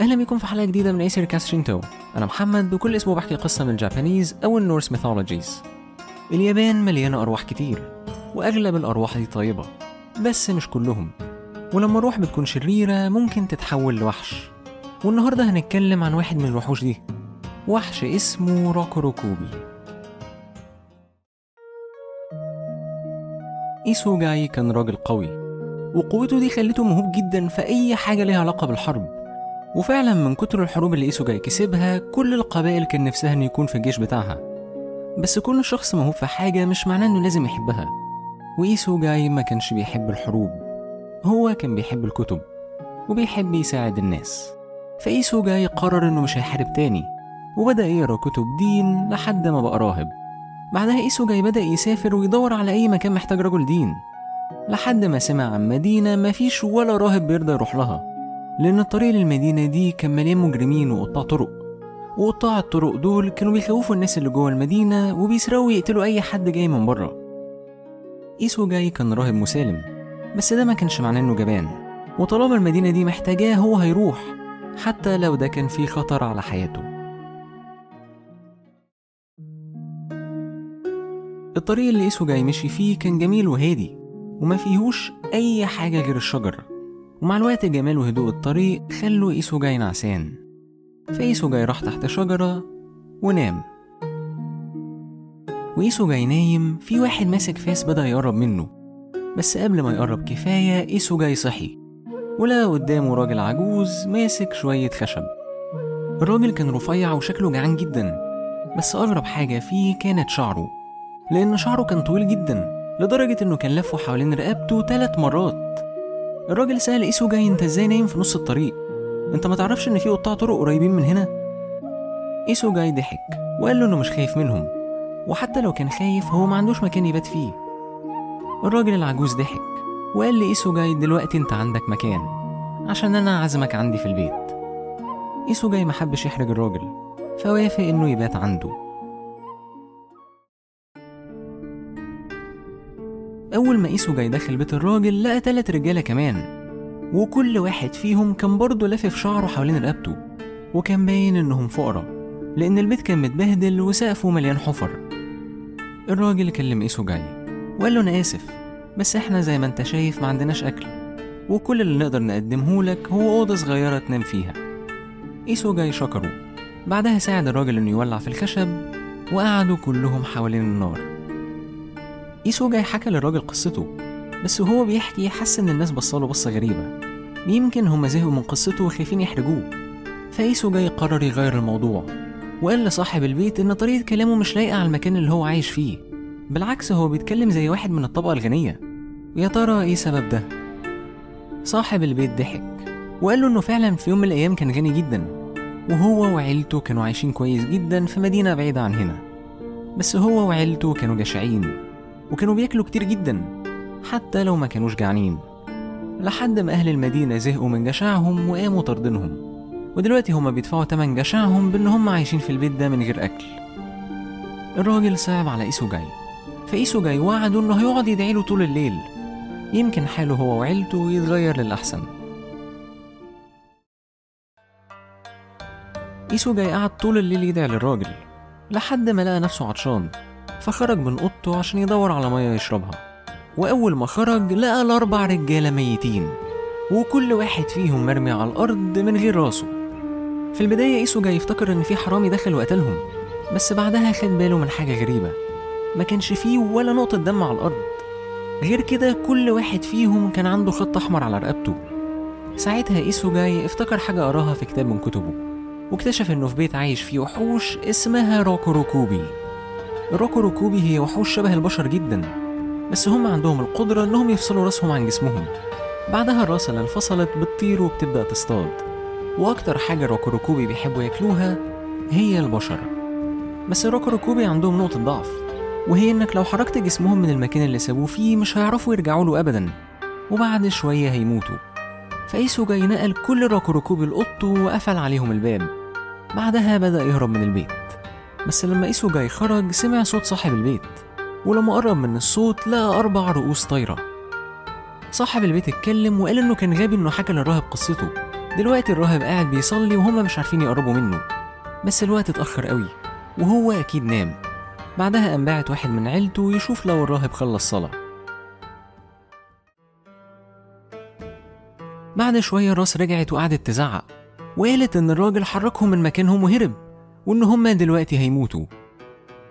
اهلا بكم في حلقه جديده من ايسر كاستشنتو. انا محمد، بكل اسبوع بحكي قصه من الجابانيز او النورس ميثولوجيز. اليابان مليانه ارواح كتير، واغلب الارواح دي طيبه بس مش كلهم، ولما روح بتكون شريره ممكن تتحول لوحش. والنهارده هنتكلم عن واحد من الوحوش دي، وحش اسمه روكوروكوبي. إيسوغاي كان راجل قوي، وقوته دي خلته موهوب جدا في أي حاجة ليها علاقة بالحرب. وفعلا من كتر الحروب اللي إيسوغاي كسبها كل القبائل كان نفسها إنه يكون في الجيش بتاعها، بس كل شخص موهوب في حاجة مش معناه إنه لازم يحبها. وإيسوغاي ما كانش بيحب الحروب، هو كان بيحب الكتب وبيحب يساعد الناس. فإيسوغاي قرر إنه مش هيحارب تاني، وبدأ يقرأ كتب دين لحد ما بقى راهب. بعدها إيسوغاي بدأ يسافر ويدور على أي مكان محتاج رجل دين، لحد ما سمع عن مدينة ما فيش ولا راهب بيرضى يروح لها، لأن الطريق للمدينة دي كان مليان مجرمين وقطاع طرق، وقطاع الطرق دول كانوا بيخوفوا الناس اللي جوه المدينة وبيسرقوا ويقتلوا أي حد جاي من بره. إيسوغاي كان راهب مسالم، بس ده ما كانش معناه إنه جبان، وطالما المدينة دي محتاجاه هو هيروح حتى لو ده كان فيه خطر على حياته. الطريق اللي إيسوغاي مشي فيه كان جميل وهادي، وما فيهوش أي حاجة غير الشجر، ومع الوقت جمال وهدوء الطريق خلوا إيسوغاي نعسان. فإيسوغاي راح تحت شجرة ونام. وإيسوغاي نايم في واحد ماسك فاس بدأ يقرب منه، بس قبل ما يقرب كفاية إيسوغاي صحي ولقى قدامه راجل عجوز ماسك شوية خشب. الراجل كان رفيع وشكله جعان جدا، بس أغرب حاجة فيه كانت شعره، لأن شعره كان طويل جدا لدرجة إنه كان لفه حوالين رقبته 3 مرات. الراجل سأل إيسوغاي: أنت إزاي نايم في نص الطريق؟ أنت ما تعرفش إن في قطاع طرق قريبين من هنا؟ إيسوغاي ضحك وقال له إنه مش خايف منهم، وحتى لو كان خايف هو ما عندوش مكان يبات فيه. الراجل العجوز ضحك وقال لإيسوغاي: دلوقتي أنت عندك مكان عشان أنا عازمك عندي في البيت. إيسوغاي ما حبش يحرج الراجل، فوافق إنه يبات عنده. أول ما إيسوغاي دخل بيت الراجل لقى 3 رجالة كمان، وكل واحد فيهم كان برضه لافف شعره حوالين رقبته، وكان باين إنهم فقراء لأن البيت كان متبهدل وسقفه مليان حفر. الراجل كلم إيسوغاي وقال له: أنا آسف، بس إحنا زي ما أنت شايف ما عندناش أكل، وكل اللي نقدر نقدمه لك هو أوضة صغيرة تنام فيها. إيسوغاي شكره، بعدها ساعد الراجل إنه يولع في الخشب، وقعدوا كلهم حوالين النار. إيسوغاي حكى للراجل قصته، بس وهو بيحكي حس إن الناس بصاله بصة غريبة، يمكن هم زهقوا من قصته وخايفين يحرجوه. فإيسوغاي قرر يغير الموضوع، وقال لصاحب البيت إن طريقة كلامه مش لايقة على المكان اللي هو عايش فيه، بالعكس هو بيتكلم زي واحد من الطبقة الغنية، يا ترى إيه سبب ده؟ صاحب البيت ضحك وقال له إنه فعلا في يوم من الأيام كان غني جدا، وهو وعيلته كانوا عايشين كويس جدا في مدينة بعيدة عن هنا، بس هو وعيلته كانوا جشعين وكانوا بياكلوا كتير جدا حتى لو ما كانوش جعانين، لحد ما أهل المدينة زهقوا من جشعهم وقاموا طردنهم، ودلوقتي هما بيدفعوا تمن جشعهم بأن هما عايشين في البيت ده من غير أكل. الراجل صعب على إيسوغاي، فإيسوغاي وعده إنه هيقعد يدعي له طول الليل، يمكن حاله هو وعيلته يتغير للأحسن. إيسوغاي قعد طول الليل يدعي للراجل لحد ما لقى نفسه عطشان، فخرج من اوضته عشان يدور على ميه يشربها. واول ما خرج لقى 4 رجاله ميتين، وكل واحد فيهم مرمي على الارض من غير راسه. في البدايه إيسوغاي يفتكر ان في حرامي دخل وقتلهم، بس بعدها خد باله من حاجه غريبه، ما كانش فيه ولا نقطه دم على الارض. غير كده كل واحد فيهم كان عنده خط احمر على رقبته. ساعتها إيسوغاي افتكر حاجه قراها في كتاب من كتبه، واكتشف انه في بيت عايش فيه وحوش اسمها روكوروكوبي. الروكوروكوبي هي وحوش شبه البشر جدا، بس هم عندهم القدرة انهم يفصلوا راسهم عن جسمهم، بعدها الراس اللي انفصلت بتطير وبتبدأ تصطاد. واكتر حاجة الروكوروكوبي بيحبوا ياكلوها هي البشر، بس الروكوروكوبي عندهم نقطة ضعف، وهي انك لو حركت جسمهم من المكان اللي سابوه فيه مش هيعرفوا يرجعوا له ابدا، وبعد شوية هيموتوا. فإيسوغاي نقل كل الروكوروكوبي لأوضته وقفل عليهم الباب، بعدها بدأ يهرب من البيت. بس لما إيسوغاي خرج سمع صوت صاحب البيت، ولما قرب من الصوت لقى 4 رؤوس طايرة. صاحب البيت اتكلم وقال إنه كان غبي إنه حكى للراهب قصته، دلوقتي الراهب قاعد بيصلي وهم مش عارفين يقربوا منه، بس الوقت اتأخر قوي وهو أكيد نام. بعدها قام باعت واحد من عيلته يشوف لو الراهب خلص صلاة. بعد شوية راس رجعت وقعدت تزعق وقالت إن الراجل حركهم من مكانهم وهرب، وإن هما دلوقتي هيموتوا.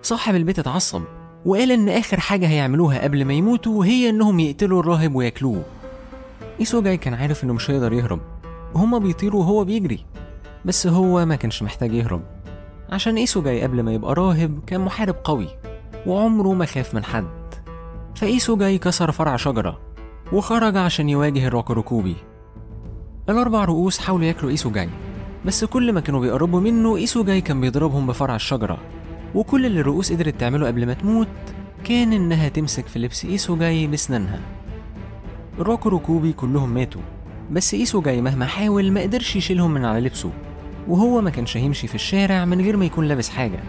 صاحب البيت اتعصب وقال إن آخر حاجة هيعملوها قبل ما يموتوا هي إنهم يقتلوا الراهب وياكلوه. إيسوجاي كان عارف إنه مش هيقدر يهرب، هما بيطيروا وهو بيجري، بس هو ما كانش محتاج يهرب عشان إيسوجاي قبل ما يبقى راهب كان محارب قوي وعمره ما خاف من حد. فإيسوجاي كسر فرع شجرة وخرج عشان يواجه الروكوروكوبي. الأربع رؤوس حاولوا ياكلوا إيسوجاي، بس كل ما كانوا بيقربوا منه إيسوجاي كان بيضربهم بفرع الشجرة، وكل اللي الرؤوس قدرت تعمله قبل ما تموت كان إنها تمسك في لبس إيسوجاي بسنانها. الروكوروكوبي كلهم ماتوا، بس إيسوجاي مهما حاول ما قدرش يشيلهم من على لبسه، وهو ما كانش هيمشي في الشارع من غير ما يكون لابس حاجة.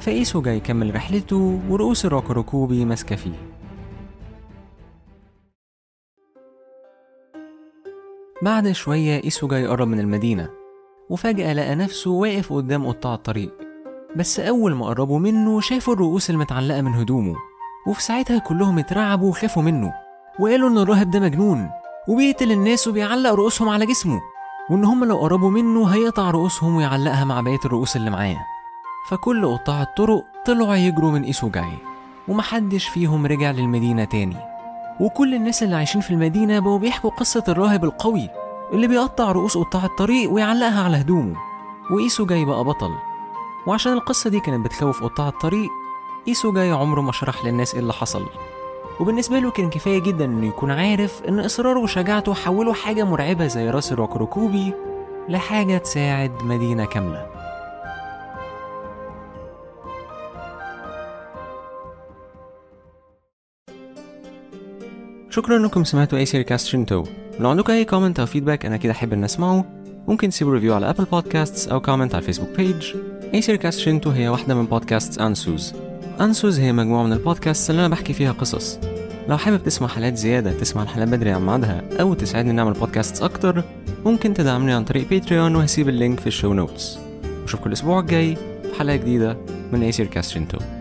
فإيسوجاي كمل رحلته ورؤوس الروكوروكوبي ماسكة فيه. بعد شوية إيسوجاي قرب من المدينة وفجأة لقى نفسه واقف قدام قطاع الطريق، بس أول ما قربوا منه شافوا الرؤوس المتعلقة من هدومه، وفي ساعتها كلهم اترعبوا وخافوا منه وقالوا إن الراهب ده مجنون وبيقتل الناس وبيعلق رؤوسهم على جسمه، وإن هم لو قربوا منه هيقطع رؤوسهم ويعلقها مع بقية الرؤوس اللي معاه. فكل قطاع الطرق طلعوا يجروا من إيسوجاي ومحدش فيهم رجع للمدينة تاني، وكل الناس اللي عايشين في المدينة بقوا بيحكوا قصة الراهب القوي اللي بيقطع رؤوس قطاع الطريق ويعلقها على هدومه، وإيسوجاي بقى بطل. وعشان القصة دي كانت بتخوف قطاع الطريق، إيسوجاي عمره ما شرح للناس إيه اللي حصل، وبالنسبة له كان كفاية جدا إنه يكون عارف إن إصراره وشجاعته حولوا حاجة مرعبة زي راس الروكوروكوبي لحاجة تساعد مدينة كاملة. شكرا انكم سمعتوا اي سيري كاست شنتو. لو عندكم اي كومنت او فيدباك انا كده احب ان اسمعه، ممكن تسيبوا ريفيو على ابل بودكاستس او كومنت على الفيسبوك بيج. اي سيري كاست شنتو هي واحده من بودكاستس أنسوز. أنسوز هي مجموعه من البودكاستس اللي انا بحكي فيها قصص. لو حابب تسمع حلقات زياده، تسمع الحلقات بدري عن ميعادها، او تساعدني نعمل بودكاستس اكتر، ممكن تدعمني عن طريق باتريون، وهسيب اللينك في الشو نوتس. واشوفكم الاسبوع الجاي في حلقه جديده من اي سيري كاست شنتو.